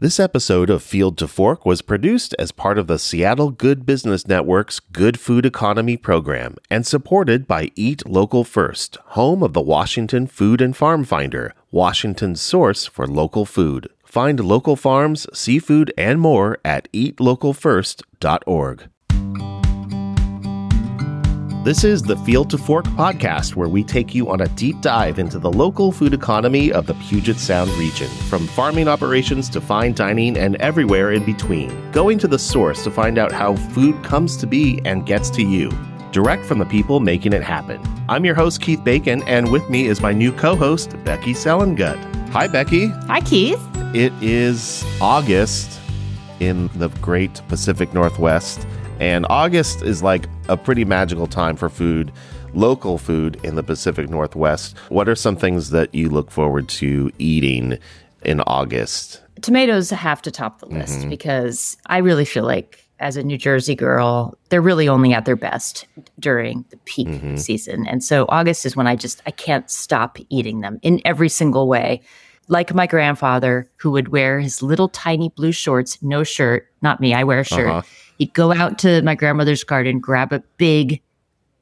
This episode of Field to Fork was produced as part of the Seattle Good Business Network's Good Food Economy program and supported by Eat Local First, home of the Washington Food and Farm Finder, Washington's source for local food. Find local farms, seafood, and more at eatlocalfirst.org. This is the Field to Fork podcast, where we take you on a deep dive into the local food economy of the Puget Sound region, from farming operations to fine dining and everywhere in between. Going to the source to find out how food comes to be and gets to you, direct from the people making it happen. I'm your host, Keith Bacon, and with me is my new co-host, Becky Sellengut. Hi, Becky. Hi, Keith. It is August in the great Pacific Northwest. And August is like a pretty magical time for food, local food in the Pacific Northwest. What are some things that you look forward to eating in August? Tomatoes have to top the list because I really feel like, as a New Jersey girl, they're really only at their best during the peak season. And so August is when I can't stop eating them in every single way. Like my grandfather, who would wear his little tiny blue shorts, no shirt. Not me, I wear a shirt. He'd go out to my grandmother's garden, grab a big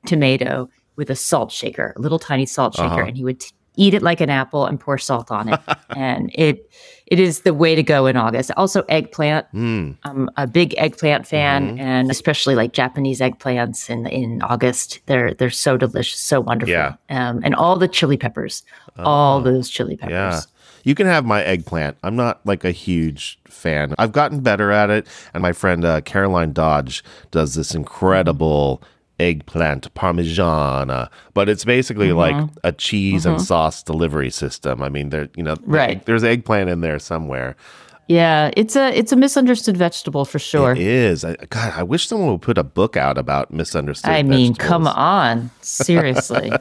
tomato with a salt shaker, a little tiny salt shaker, and he would eat it like an apple and pour salt on it. And it is the way to go in August. Also eggplant. I'm a big eggplant fan, and especially like Japanese eggplants in August. They're so delicious, so wonderful. And all the chili peppers, all those chili peppers. You can have my eggplant. I'm not like a huge fan. I've gotten better at it. And my friend Caroline Dodge does this incredible eggplant parmigiana. But it's basically like a cheese and sauce delivery system. I mean, there's eggplant in there somewhere. Yeah, it's a misunderstood vegetable for sure. It is. God, I wish someone would put a book out about misunderstood vegetables. I mean, come on. Seriously.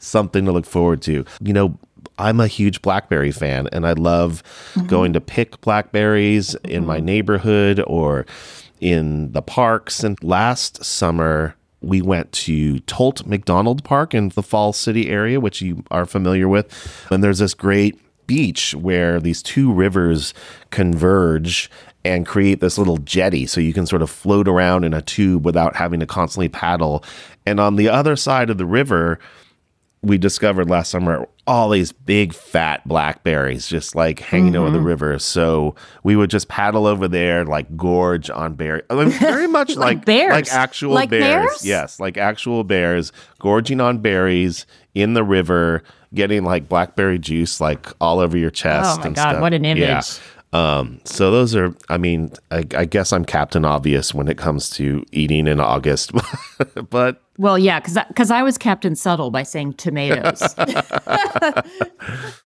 Something to look forward to. You know, I'm a huge blackberry fan, and I love going to pick blackberries in my neighborhood or in the parks. And last summer, we went to Tolt McDonald Park in the Fall City area, which you are familiar with. And there's this great beach where these two rivers converge and create this little jetty, so you can sort of float around in a tube without having to constantly paddle. And on the other side of the river, we discovered last summer all these big fat blackberries just like hanging over the river. So we would just paddle over there, like gorge on berries. I mean, very much like bears. Like actual bears. Yes, like actual bears gorging on berries in the river, getting like blackberry juice like all over your chest. Oh my God, what an image. Yeah. So those are, I mean, I guess I'm Captain Obvious when it comes to eating in August, but. Well, yeah, because I was Captain Subtle by saying tomatoes.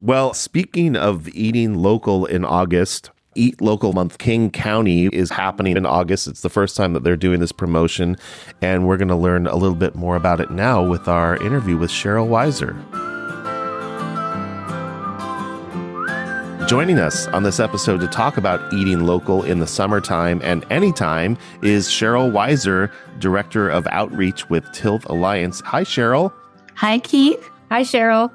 Well, speaking of eating local in August, Eat Local Month King County is happening in August. It's the first time that they're doing this promotion, and we're going to learn a little bit more about it now with our interview with Cheryl Wiser. Joining us on this episode to talk about eating local in the summertime and anytime is Cheryl Wiser, Director of Outreach with Tilth Alliance. Hi, Cheryl. Hi, Keith. Hi, Cheryl.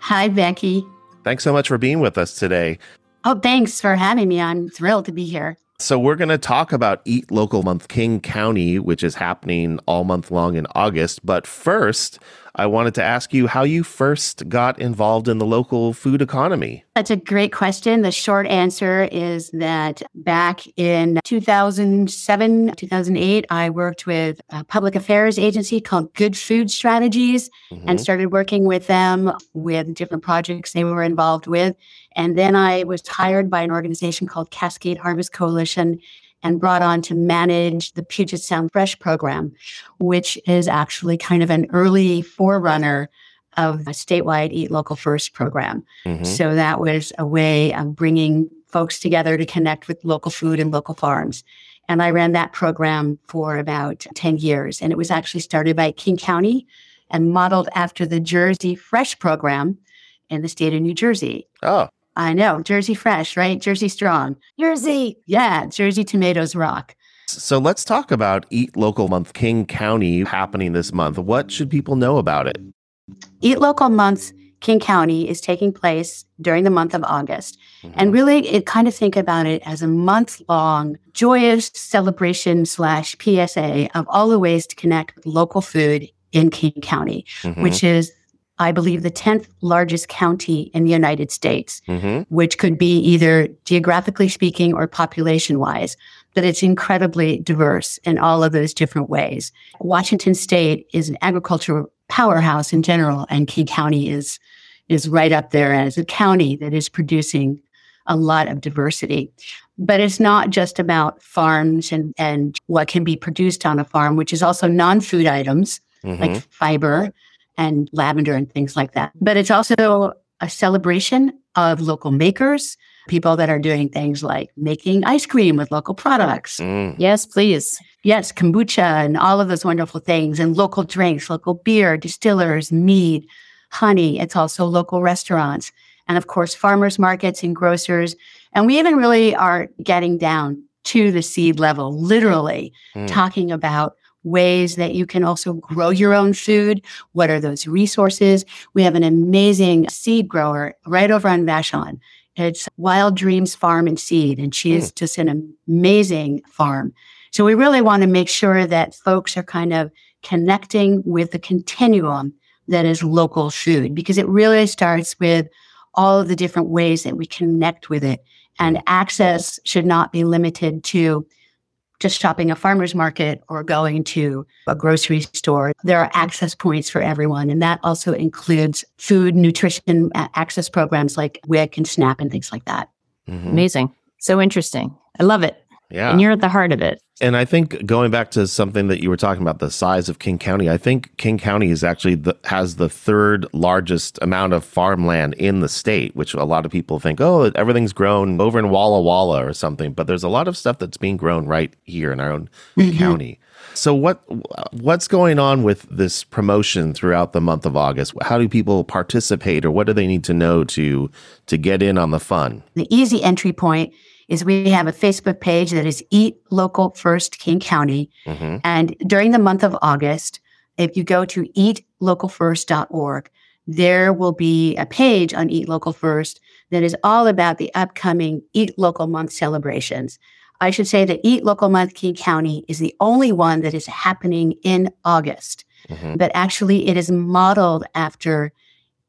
Hi, Becky. Thanks so much for being with us today. Oh, thanks for having me. I'm thrilled to be here. So we're going to talk about Eat Local Month King County, which is happening all month long in August. But first, I wanted to ask you how you first got involved in the local food economy. That's a great question. The short answer is that back in 2007, 2008, I worked with a public affairs agency called Good Food Strategies and started working with them with different projects they were involved with. And then I was hired by an organization called Cascade Harvest Coalition and brought on to manage the Puget Sound Fresh program, which is actually kind of an early forerunner of a statewide Eat Local First program. So that was a way of bringing folks together to connect with local food and local farms. And I ran that program for about 10 years. And it was actually started by King County and modeled after the Jersey Fresh program in the state of New Jersey. Oh, I know. Jersey Fresh, right? Jersey strong. Jersey. Yeah. Jersey tomatoes rock. So let's talk about Eat Local Month King County happening this month. What should people know about it? Eat Local Month King County is taking place during the month of August. Mm-hmm. And really, it kind of think about it as a month-long joyous celebration slash PSA of all the ways to connect with local food in King County, mm-hmm. which is, I believe, the 10th largest county in the United States, mm-hmm. which could be either geographically speaking or population-wise, but it's incredibly diverse in all of those different ways. Washington State is an agricultural powerhouse in general, and King County is right up there as a county that is producing a lot of diversity. But it's not just about farms and what can be produced on a farm, which is also non-food items mm-hmm. like fiber and lavender and things like that. But it's also a celebration of local makers, people that are doing things like making ice cream with local products. Mm. Yes, please. Yes, kombucha and all of those wonderful things, and local drinks, local beer, distillers, mead, honey. It's also local restaurants. And of course, farmers markets and grocers. And we even really are getting down to the seed level, literally talking about ways that you can also grow your own food. What are those resources? We have an amazing seed grower right over on Vashon. It's Wild Dreams Farm and Seed, and she is just an amazing farm. So we really want to make sure that folks are kind of connecting with the continuum that is local food, because it really starts with all of the different ways that we connect with it. And access should not be limited to just shopping a farmer's market or going to a grocery store. There are access points for everyone. And that also includes food, nutrition, access programs like WIC and SNAP and things like that. Mm-hmm. Amazing. So interesting. I love it. Yeah. And you're at the heart of it. And I think going back to something that you were talking about, the size of King County, I think King County is actually has the third largest amount of farmland in the state, which a lot of people think, oh, everything's grown over in Walla Walla or something. But there's a lot of stuff that's being grown right here in our own mm-hmm. county. So what's going on with this promotion throughout the month of August? How do people participate, or what do they need to know to get in on the fun? The easy entry point is we have a Facebook page that is Eat Local First King County. Mm-hmm. And during the month of August, if you go to eatlocalfirst.org, there will be a page on Eat Local First that is all about the upcoming Eat Local Month celebrations. I should say that Eat Local Month King County is the only one that is happening in August, mm-hmm. but actually it is modeled after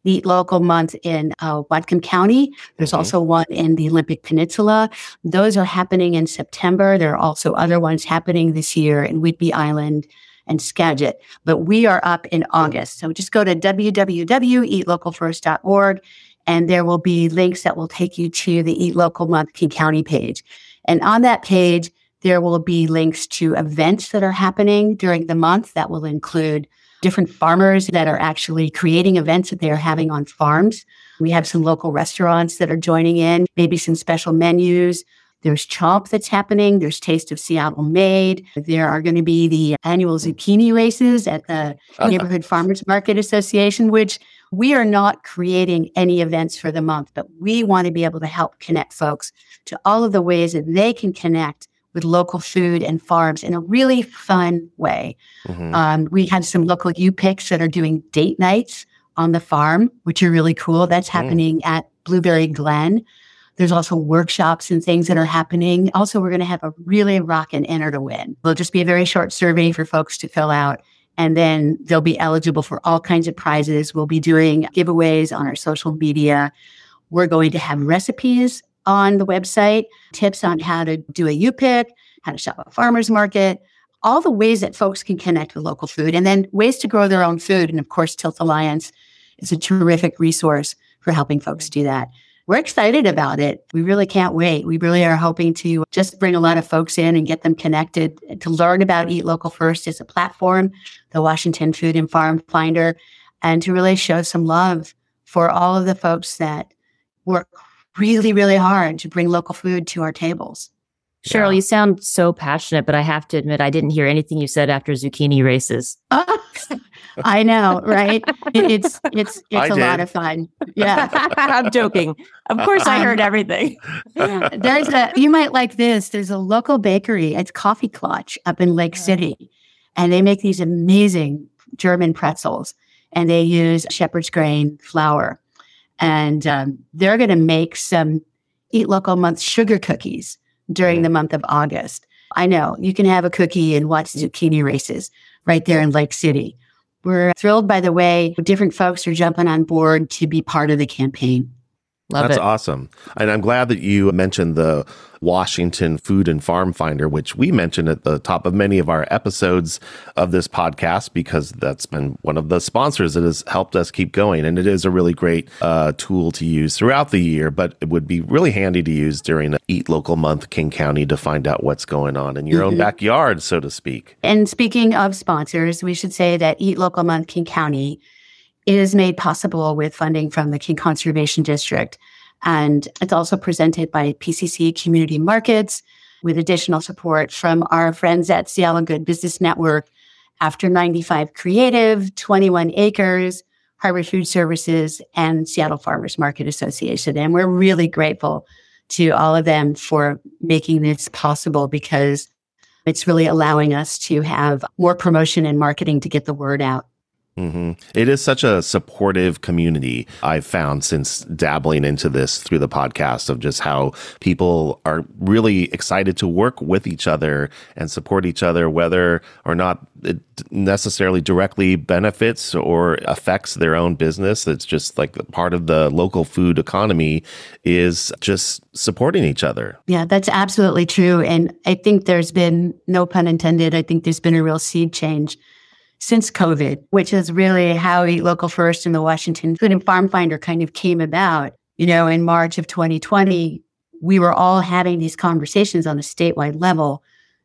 Eat Local Month in Whatcom County. There's mm-hmm. also one in the Olympic Peninsula. Those are happening in September. There are also other ones happening this year in Whidbey Island and Skagit. But we are up in August. So just go to www.eatlocalfirst.org, and there will be links that will take you to the Eat Local Month King County page. And on that page, there will be links to events that are happening during the month that will include different farmers that are actually creating events that they are having on farms. We have some local restaurants that are joining in, maybe some special menus. There's Chomp that's happening. There's Taste of Seattle Made. There are going to be the annual zucchini races at the Neighborhood Farmers Market Association, which we are not creating any events for the month, but we want to be able to help connect folks to all of the ways that they can connect with local food and farms in a really fun way. Mm-hmm. We have some local U-Picks that are doing date nights on the farm, which are really cool. That's happening at Blueberry Glen. There's also workshops and things that are happening. Also, we're going to have a really rockin' enter to win. There'll just be a very short survey for folks to fill out, and then they'll be eligible for all kinds of prizes. We'll be doing giveaways on our social media. We're going to have recipes on the website, tips on how to do a U-Pick, how to shop at farmers market, all the ways that folks can connect with local food, and then ways to grow their own food. And of course, Tilth Alliance is a terrific resource for helping folks do that. We're excited about it. We really can't wait. We really are hoping to just bring a lot of folks in and get them connected to learn about Eat Local First as a platform, the Washington Food and Farm Finder, and to really show some love for all of the folks that work really, really hard to bring local food to our tables. Cheryl, you sound so passionate, but I have to admit, I didn't hear anything you said after zucchini races. Oh, I know, right? It's a lot of fun. Yeah. I'm joking. Of course, I heard everything. Yeah. You might like this. There's a local bakery. It's Coffee Klotch up in Lake City, and they make these amazing German pretzels, and they use shepherd's grain flour. And they're going to make some Eat Local Month sugar cookies during the month of August. I know, you can have a cookie and watch zucchini races right there in Lake City. We're thrilled by the way different folks are jumping on board to be part of the campaign. That's awesome. And I'm glad that you mentioned the Washington Food and Farm Finder, which we mentioned at the top of many of our episodes of this podcast, because that's been one of the sponsors that has helped us keep going. And it is a really great tool to use throughout the year, but it would be really handy to use during Eat Local Month King County to find out what's going on in your own backyard, so to speak. And speaking of sponsors, we should say that Eat Local Month King County is made possible with funding from the King Conservation District. And it's also presented by PCC Community Markets with additional support from our friends at Seattle Good Business Network, After 95 Creative, 21 Acres, Harbor Food Services, and Seattle Farmers Market Association. And we're really grateful to all of them for making this possible, because it's really allowing us to have more promotion and marketing to get the word out. It is such a supportive community, I've found, since dabbling into this through the podcast, of just how people are really excited to work with each other and support each other, whether or not it necessarily directly benefits or affects their own business. It's just like part of the local food economy is just supporting each other. Yeah, that's absolutely true. And I think there's been, no pun intended, I think there's been a real seed change since COVID, which is really how Eat Local First and the Washington Food and Farm Finder kind of came about. You know, in March of 2020, we were all having these conversations on a statewide level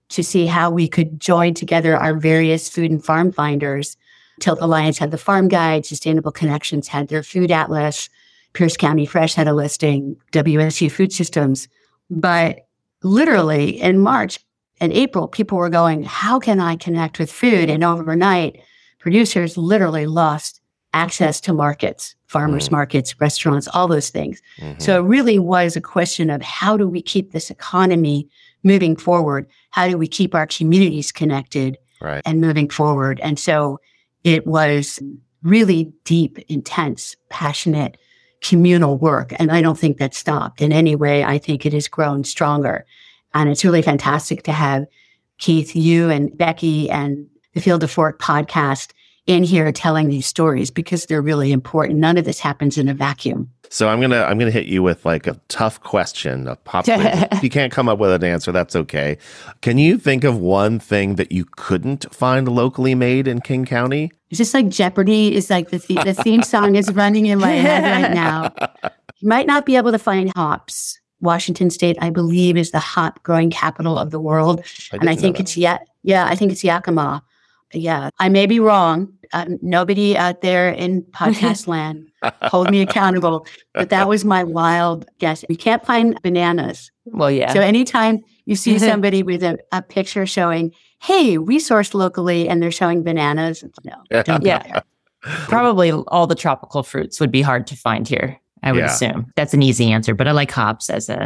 to see how we could join together our various food and farm finders. Tilth Alliance had the Farm Guide, Sustainable Connections had their food atlas, Pierce County Fresh had a listing, WSU Food Systems. But literally in March, in April, people were going, how can I connect with food? And overnight, producers literally lost access to markets, farmers markets, restaurants, all those things. So it really was a question of, how do we keep this economy moving forward? How do we keep our communities connected and moving forward? And so it was really deep, intense, passionate, communal work. And I don't think that stopped in any way. I think it has grown stronger. And it's really fantastic to have Keith, you and Becky and the Field to Fork podcast in here telling these stories, because they're really important. None of this happens in a vacuum. So I'm gonna hit you with like a tough question, a pop quiz. If you can't come up with an answer, that's okay. Can you think of one thing that you couldn't find locally made in King County? It's just like Jeopardy is like the theme song is running in my head right now. You might not be able to find hops. Washington State, I believe, is the hop growing capital of the world. I think it's Yakima. Yeah, I may be wrong. Nobody out there in podcast land, hold me accountable. But that was my wild guess. You can't find bananas. Well, yeah. So anytime you see somebody with a picture showing, hey, we source locally, and they're showing bananas, no, don't go there. Probably all the tropical fruits would be hard to find here, I would assume. That's an easy answer, but I like hops as a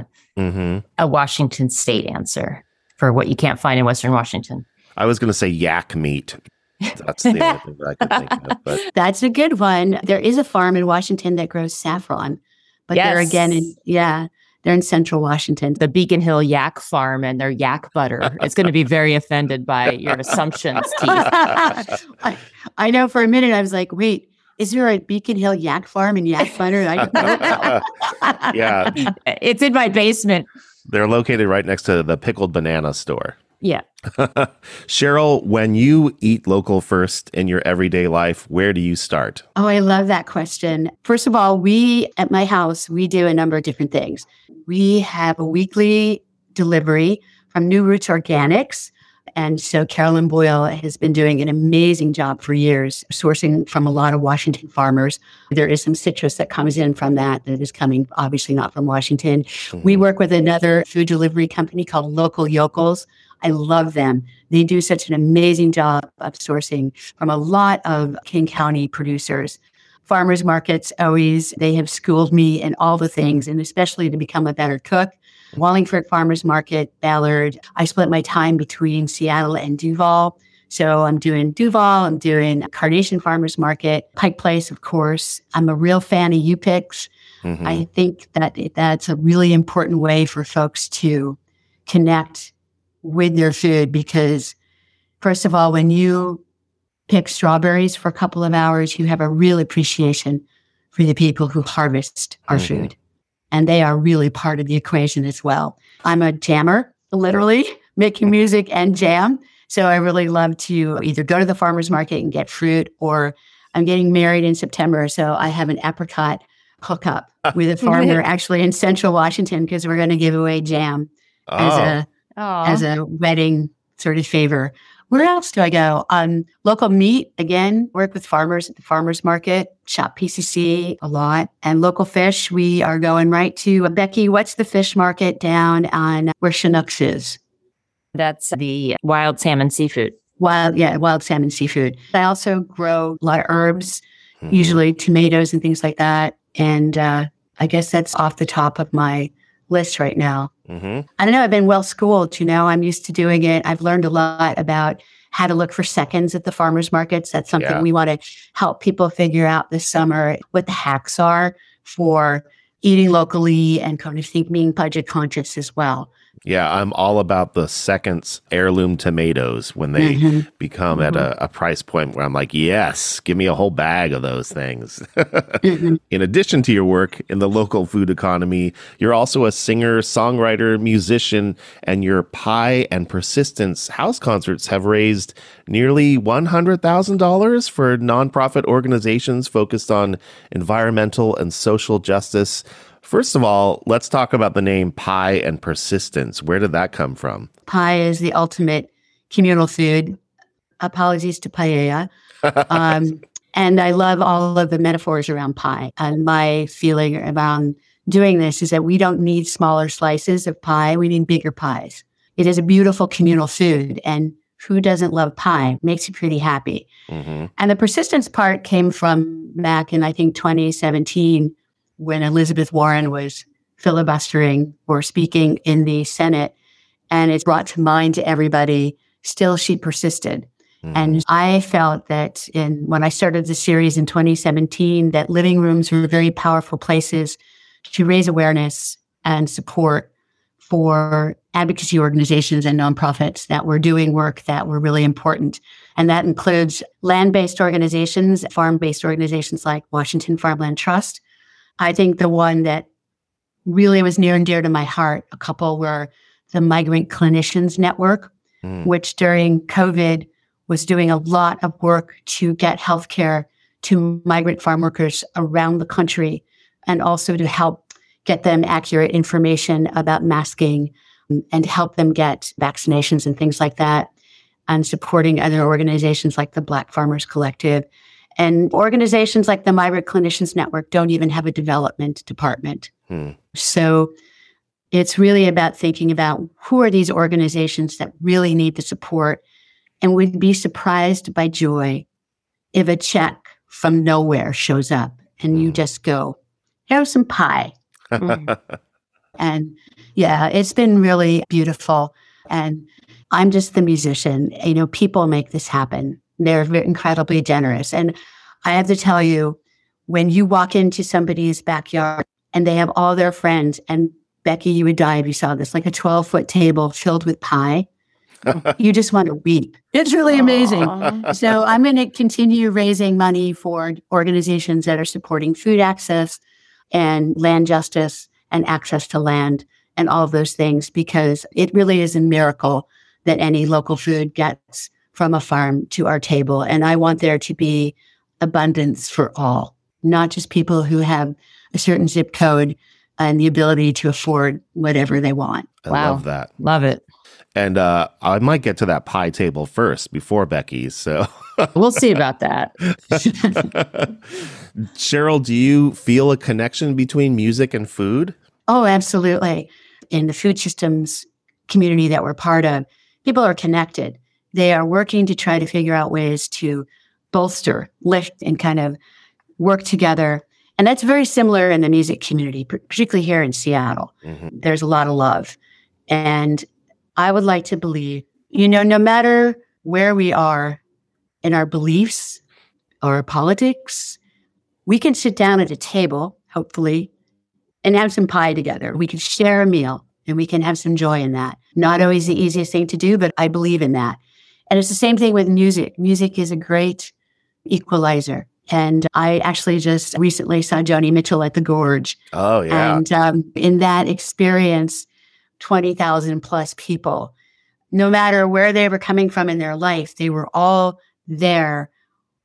Washington State answer for what you can't find in Western Washington. I was going to say yak meat. That's the only thing that I could think of. But. That's a good one. There is a farm in Washington that grows saffron, but they're again they're in central Washington. The Beacon Hill Yak Farm and their yak butter is going to be very offended by your assumptions, Keith. I know, for a minute I was like, wait, is there a Beacon Hill Yak Farm and yak butter? I don't know. It's in my basement. They're located right next to the pickled banana store. Yeah. Cheryl, when you eat local first in your everyday life, where do you start? Oh, I love that question. First of all, we at my house, we do a number of different things. We have a weekly delivery from New Roots Organics. And so Carolyn Boyle has been doing an amazing job for years, sourcing from a lot of Washington farmers. There is some citrus that comes in from that is coming, obviously not from Washington. We work with another food delivery company called Local Yokels. I love them. They do such an amazing job of sourcing from a lot of King County producers. Farmers markets always, they have schooled me in all the things, and especially to become a better cook. Wallingford Farmers Market, Ballard. I split my time between Seattle and Duval. So I'm doing Duval, I'm doing Carnation Farmers Market, Pike Place, of course. I'm a real fan of U-Picks. Mm-hmm. I think that that's a really important way for folks to connect with their food, because first of all, when you pick strawberries for a couple of hours, you have a real appreciation for the people who harvest our mm-hmm. food. And they are really part of the equation as well. I'm a jammer, literally, making music and jam. So I really love to either go to the farmer's market and get fruit, or I'm getting married in September, so I have an apricot hookup with a farmer actually in Central Washington, because we're going to give away jam as a wedding sort of favor. Where else do I go? Local meat, again, work with farmers at the farmer's market, shop PCC a lot. And local fish, we are going right to Becky, what's the fish market down on where Chinooks is? That's the Wild Salmon Seafood. Wild Salmon Seafood. I also grow a lot of herbs, mm-hmm. usually tomatoes and things like that. And I guess that's off the top of my list right now. Mm-hmm. I don't know. I've been well-schooled, you know, I'm used to doing it. I've learned a lot about how to look for seconds at the farmers markets. That's something we want to help people figure out this summer, what the hacks are for eating locally and kind of being budget conscious as well. Yeah, I'm all about the seconds heirloom tomatoes when they mm-hmm. become mm-hmm. at a price point where I'm like, yes, give me a whole bag of those things. mm-hmm. In addition to your work in the local food economy, you're also a singer, songwriter, musician, and your Pie and Persistence house concerts have raised nearly $100,000 for nonprofit organizations focused on environmental and social justice. First of all, let's talk about the name Pie and Persistence. Where did that come from? Pie is the ultimate communal food. Apologies to paella. And I love all of the metaphors around pie. And my feeling around doing this is that we don't need smaller slices of pie. We need bigger pies. It is a beautiful communal food. And who doesn't love pie? Makes you pretty happy. Mm-hmm. And the persistence part came from back in, I think, 2017, when Elizabeth Warren was filibustering or speaking in the Senate, and it's brought to mind to everybody, still she persisted. Mm-hmm. And I felt that when I started the series in 2017, that living rooms were very powerful places to raise awareness and support for advocacy organizations and nonprofits that were doing work that were really important. And that includes land-based organizations, farm-based organizations like Washington Farmland Trust. I think the one that really was near and dear to my heart, a couple, were the Migrant Clinicians Network, which during COVID was doing a lot of work to get healthcare to migrant farm workers around the country, and also to help get them accurate information about masking and help them get vaccinations and things like that, and supporting other organizations like the Black Farmers Collective. And organizations like the Migrant Clinicians Network don't even have a development department. So it's really about thinking about who are these organizations that really need the support, and would be surprised by joy if a check from nowhere shows up and you just go, have some pie. And yeah, it's been really beautiful. And I'm just the musician. You know, people make this happen. They're incredibly generous. And I have to tell you, when you walk into somebody's backyard and they have all their friends, and Becky, you would die if you saw this, like a 12-foot table filled with pie, you just want to weep. It's really amazing. Aww. So I'm going to continue raising money for organizations that are supporting food access and land justice and access to land and all of those things, because it really is a miracle that any local food gets from a farm to our table. And I want there to be abundance for all, not just people who have a certain zip code and the ability to afford whatever they want. Wow. Love that. Love it. And I might get to that pie table first before Becky's, so. We'll see about that. Cheryl, do you feel a connection between music and food? Oh, absolutely. In the food systems community that we're part of, people are connected. They are working to try to figure out ways to bolster, lift, and kind of work together. And that's very similar in the music community, particularly here in Seattle. Mm-hmm. There's a lot of love. And I would like to believe, you know, no matter where we are in our beliefs or our politics, we can sit down at a table, hopefully, and have some pie together. We can share a meal and we can have some joy in that. Not always the easiest thing to do, but I believe in that. And it's the same thing with music. Music is a great equalizer. And I actually just recently saw Joni Mitchell at the Gorge. Oh, yeah. And in that experience, 20,000 plus people, no matter where they were coming from in their life, they were all there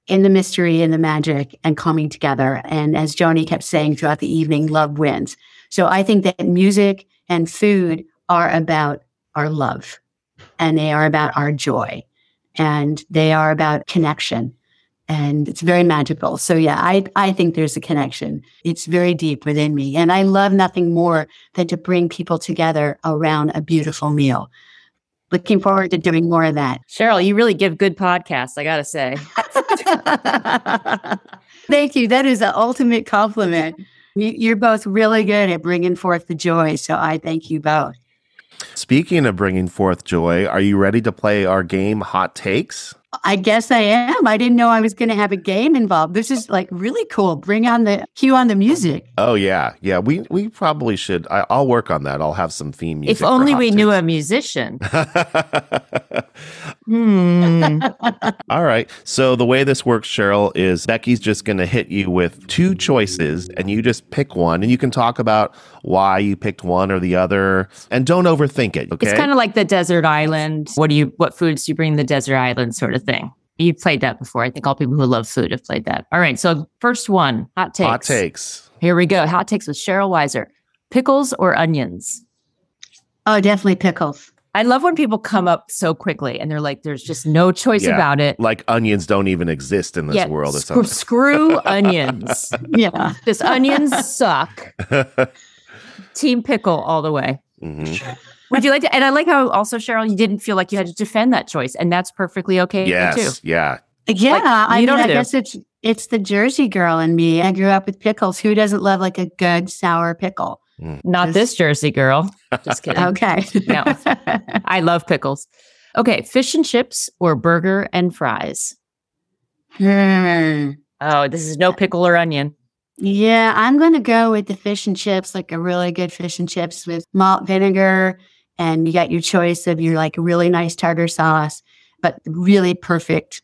in the mystery and the magic and coming together. And as Joni kept saying throughout the evening, love wins. So I think that music and food are about our love, and they are about our joy, and they are about connection. And it's very magical. So yeah, I think there's a connection. It's very deep within me. And I love nothing more than to bring people together around a beautiful meal. Looking forward to doing more of that. Cheryl, you really give good podcasts, I got to say. Thank you. That is the ultimate compliment. You're both really good at bringing forth the joy. So I thank you both. Speaking of bringing forth joy, are you ready to play our game, Hot Takes? I guess I am. I didn't know I was going to have a game involved. This is like really cool. Cue on the music. Oh, yeah. Yeah, we probably should. I'll work on that. I'll have some theme music. If only we knew a musician. All right. So the way this works, Cheryl, is Becky's just going to hit you with two choices, and you just pick one, and you can talk about why you picked one or the other, and don't overthink it. Okay? It's kind of like the desert island. What foods do you bring the desert island sort of thing? You've played that before. I think all people who love food have played that. All right. So first one, hot takes. Hot takes. Here we go. Hot takes with Cheryl Wiser. Pickles or onions? Oh, definitely pickles. I love when people come up so quickly and they're like, there's just no choice about it. Like onions don't even exist in this world. Or something. Screw onions. Yeah. Just onions suck. Team pickle all the way. Mm-hmm. Would you like to? And I like how also, Cheryl, you didn't feel like you had to defend that choice. And that's perfectly okay. Yes. Too. Yeah. Yeah. Like, I guess it's the Jersey girl in me. I grew up with pickles. Who doesn't love like a good sour pickle? Not this Jersey girl. Just kidding. Okay. No. I love pickles. Okay. Fish and chips or burger and fries? Oh, this is no pickle or onion. Yeah, I'm going to go with the fish and chips, like a really good fish and chips with malt vinegar. And you got your choice of your like really nice tartar sauce, but really perfect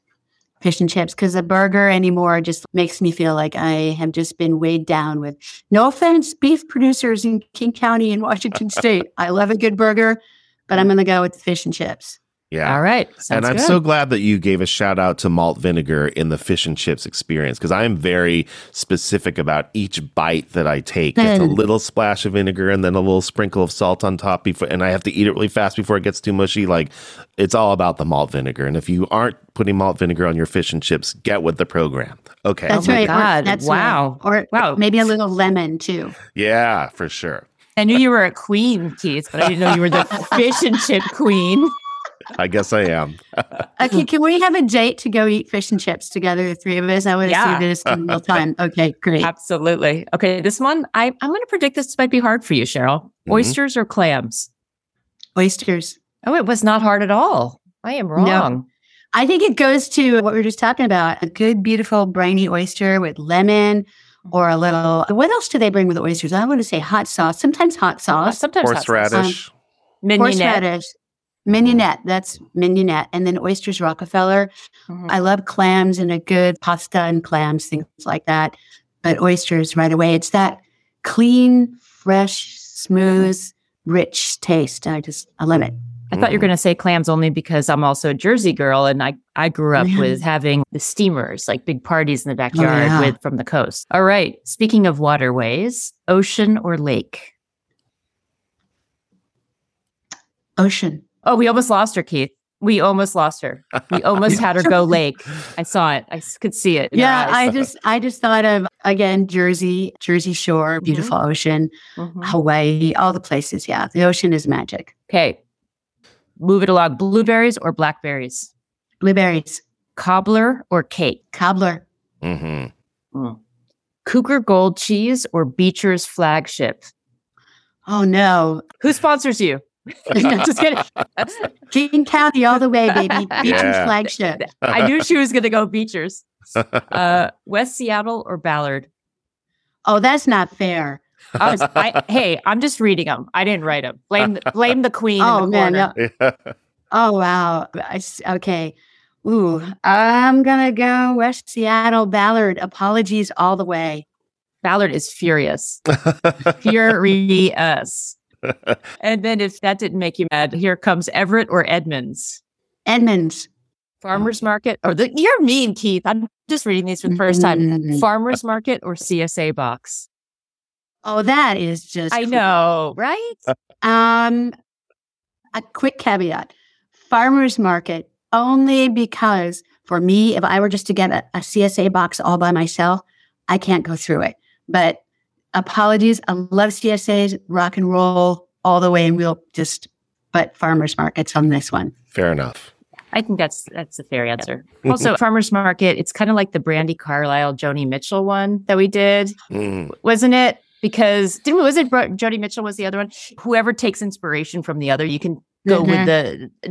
fish and chips, because a burger anymore just makes me feel like I have just been weighed down with, no offense, beef producers in King County and Washington State. I love a good burger, but I'm going to go with the fish and chips. Yeah. All right. Sounds good. And I'm so glad that you gave a shout out to malt vinegar in the fish and chips experience, because I am very specific about each bite that I take. It's a little splash of vinegar and then a little sprinkle of salt on top before, and I have to eat it really fast before it gets too mushy. Like, it's all about the malt vinegar. And if you aren't putting malt vinegar on your fish and chips, get with the program. Okay. That's right. God. That's wow. Right. Or wow. Maybe a little lemon too. Yeah, for sure. I knew you were a queen, Keith, but I didn't know you were the fish and chip queen. I guess I am. Okay, can we have a date to go eat fish and chips together, the three of us? I want to see this in real time. Okay, great. Absolutely. Okay, this one, I'm going to predict this might be hard for you, Cheryl. Oysters or clams? Oysters. Oh, it was not hard at all. I am wrong. No. I think it goes to what we were just talking about. A good, beautiful, briny oyster with lemon or a little... What else do they bring with oysters? I want to say hot sauce. Sometimes hot sauce. Sometimes horseradish. Horseradish. Mignonette, that's mignonette. And then oysters, Rockefeller. Mm-hmm. I love clams and a good pasta and clams, things like that. But oysters right away. It's that clean, fresh, smooth, rich taste. I love it. I thought you were going to say clams only because I'm also a Jersey girl, and I grew up with having the steamers, like big parties in the backyard with from the coast. All right. Speaking of waterways, ocean or lake? Ocean. Oh, we almost lost her, Keith. We almost lost her. We almost had her go lake. I saw it. I could see it. Yeah, I just thought of, again, Jersey Shore, beautiful ocean, Hawaii, all the places. Yeah, the ocean is magic. Okay. Move it along. Blueberries or blackberries? Blueberries. Cobbler or cake? Cobbler. Mm-hmm. Mm. Cougar Gold cheese or Beecher's Flagship? Oh, no. Who sponsors you? Just kidding. King County all the way, baby. Beecher's Flagship. I knew she was going to go Beecher's. West Seattle or Ballard? Oh, that's not fair. Hey, I'm just reading them. I didn't write them. Blame the queen. Oh, in the corner. Man. No. Yeah. Oh, wow. Okay. Ooh, I'm going to go West Seattle, Ballard. Apologies all the way. Ballard is furious. Furious. And then if that didn't make you mad, here comes Everett or Edmonds. Edmonds. Farmers Market. You're mean, Keith. I'm just reading these for the first time. Farmers Market or CSA Box. Oh, that is just... I know, right? A quick caveat. Farmers Market, only because for me, if I were just to get a CSA box all by myself, I can't go through it. But apologies, I love CSAs, rock and roll all the way, and we'll just... But Farmers Market's on this one. Fair enough. I think that's a fair answer. Also, Farmers Market, it's kind of like the Brandi Carlile, Joni Mitchell one that we did, wasn't it? Because Joni Mitchell was the other one? Whoever takes inspiration from the other, you can go with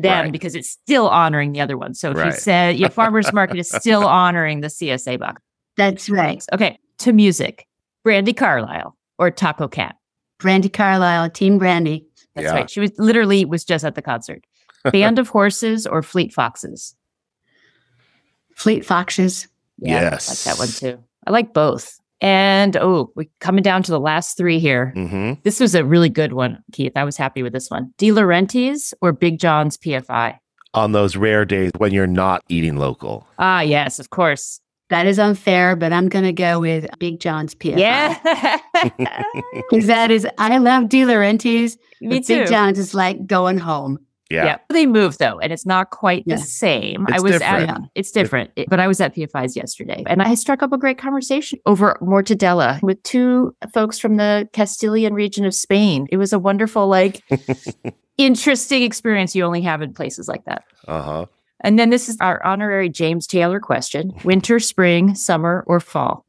them because it's still honoring the other one. So if you said your Farmers Market is still honoring the CSA box. That's right. Okay, to music, Brandi Carlile or Taco Cat? Brandi Carlile, Team Brandi. That's right. She was just at the concert. Band of Horses or Fleet Foxes? Fleet Foxes. Yeah, yes. I like that one too. I like both. And, we're coming down to the last three here. Mm-hmm. This was a really good one, Keith. I was happy with this one. De Laurentiis or Big John's PFI? On those rare days when you're not eating local. Ah, yes, of course. That is unfair, but I'm going to go with Big John's PFI. Yeah. Because I love De Laurentiis. Me too. Big John's is like going home. Yeah. They move though, and it's not quite the same. It's different. But I was at PFI's yesterday, and I struck up a great conversation over mortadella with two folks from the Castilian region of Spain. It was a wonderful, interesting experience you only have in places like that. Uh-huh. And then this is our honorary James Taylor question: winter, spring, summer, or fall?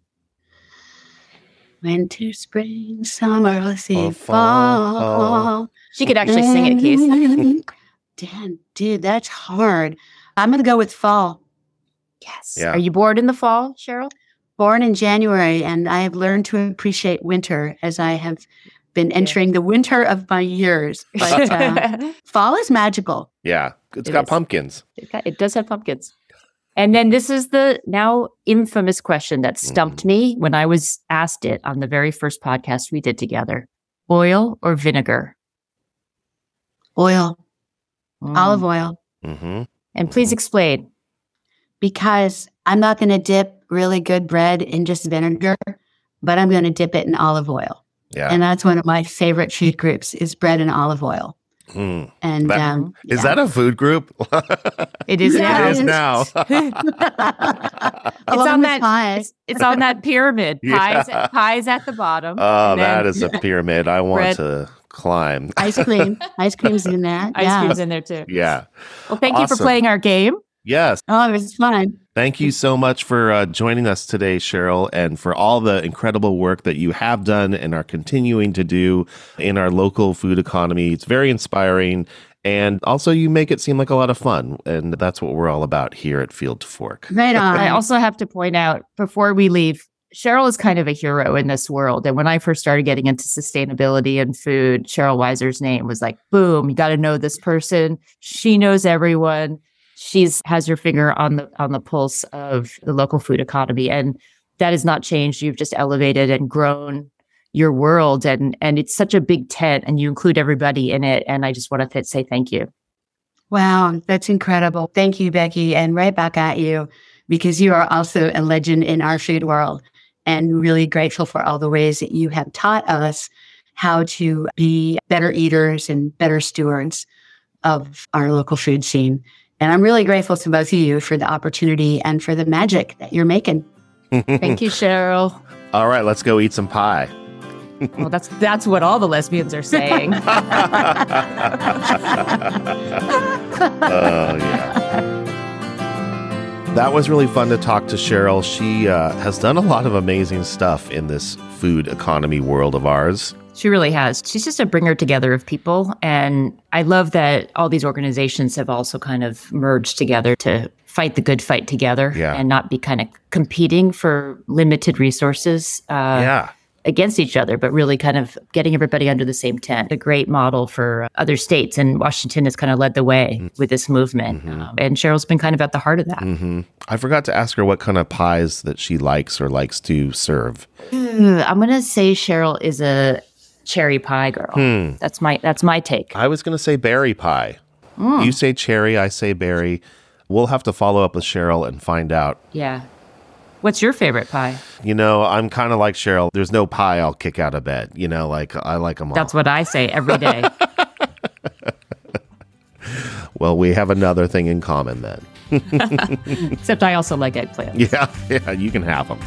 Winter, spring, summer, let's see, fall. She could actually sing it, Keith. Dan, dude, that's hard. I'm going to go with fall. Yes. Yeah. Are you born in the fall, Cheryl? Born in January, and I have learned to appreciate winter as I have been entering the winter of my years. But fall is magical. Yeah. It's got pumpkins. It does have pumpkins. And then this is the now infamous question that stumped me when I was asked it on the very first podcast we did together. Oil or vinegar? Oil. Olive oil. Mm-hmm. And please explain. Because I'm not going to dip really good bread in just vinegar, but I'm going to dip it in olive oil. Yeah. And that's one of my favorite food groups is bread and olive oil. Mm. And is that a food group? It is now. It is now. It's on that pyramid. Pies at the bottom. Oh, that is a pyramid. I want to climb. Ice cream's in that. Ice cream's in there too. Yeah. Well, thank you for playing our game. Yes. Oh, it was fun. Thank you so much for joining us today, Cheryl, and for all the incredible work that you have done and are continuing to do in our local food economy. It's very inspiring. And also, you make it seem like a lot of fun. And that's what we're all about here at Field to Fork. Right on. I also have to point out, before we leave, Cheryl is kind of a hero in this world. And when I first started getting into sustainability and food, Cheryl Wiser's name was like, boom, you got to know this person. She knows everyone. She's has her finger on the pulse of the local food economy, and that has not changed. You've just elevated and grown your world, and it's such a big tent, and you include everybody in it. And I just want to say thank you. Wow, that's incredible! Thank you, Becky, and right back at you, because you are also a legend in our food world, and really grateful for all the ways that you have taught us how to be better eaters and better stewards of our local food scene. And I'm really grateful to both of you for the opportunity and for the magic that you're making. Thank you, Cheryl. All right, let's go eat some pie. Well, that's what all the lesbians are saying. Oh, yeah. That was really fun to talk to Cheryl. She has done a lot of amazing stuff in this food economy world of ours. She really has. She's just a bringer together of people. And I love that all these organizations have also kind of merged together to fight the good fight together and not be kind of competing for limited resources. against each other, but really kind of getting everybody under the same tent. A great model for other states, and Washington has kind of led the way with this movement. Mm-hmm. And Cheryl's been kind of at the heart of that. Mm-hmm. I forgot to ask her what kind of pies that she likes or likes to serve. I'm going to say Cheryl is a cherry pie girl. That's my take. I was going to say berry pie. You say cherry, I say berry. We'll have to follow up with Cheryl and find out. Yeah. What's your favorite pie? You know, I'm kind of like Cheryl. There's no pie I'll kick out of bed. You know, like I like them all. That's what I say every day. Well, we have another thing in common then. Except I also like eggplant. Yeah, you can have them.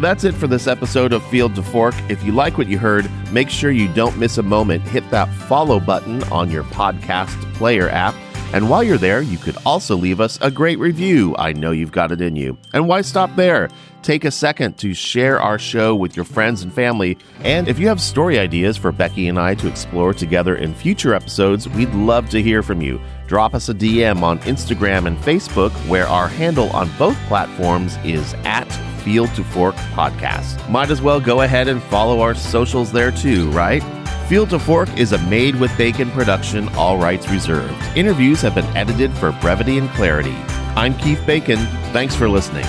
That's it for this episode of Field to Fork. If you like what you heard, make sure you don't miss a moment. Hit that follow button on your podcast player app. And while you're there, you could also leave us a great review. I know you've got it in you. And why stop there? Take a second to share our show with your friends and family. And if you have story ideas for Becky and I to explore together in future episodes, we'd love to hear from you. Drop us a DM on Instagram and Facebook, where our handle on both platforms is at Field to Fork Podcast. Might as well go ahead and follow our socials there too, right? Field to Fork is a Made with Bacon production, all rights reserved. Interviews have been edited for brevity and clarity. I'm Keith Bacon. Thanks for listening.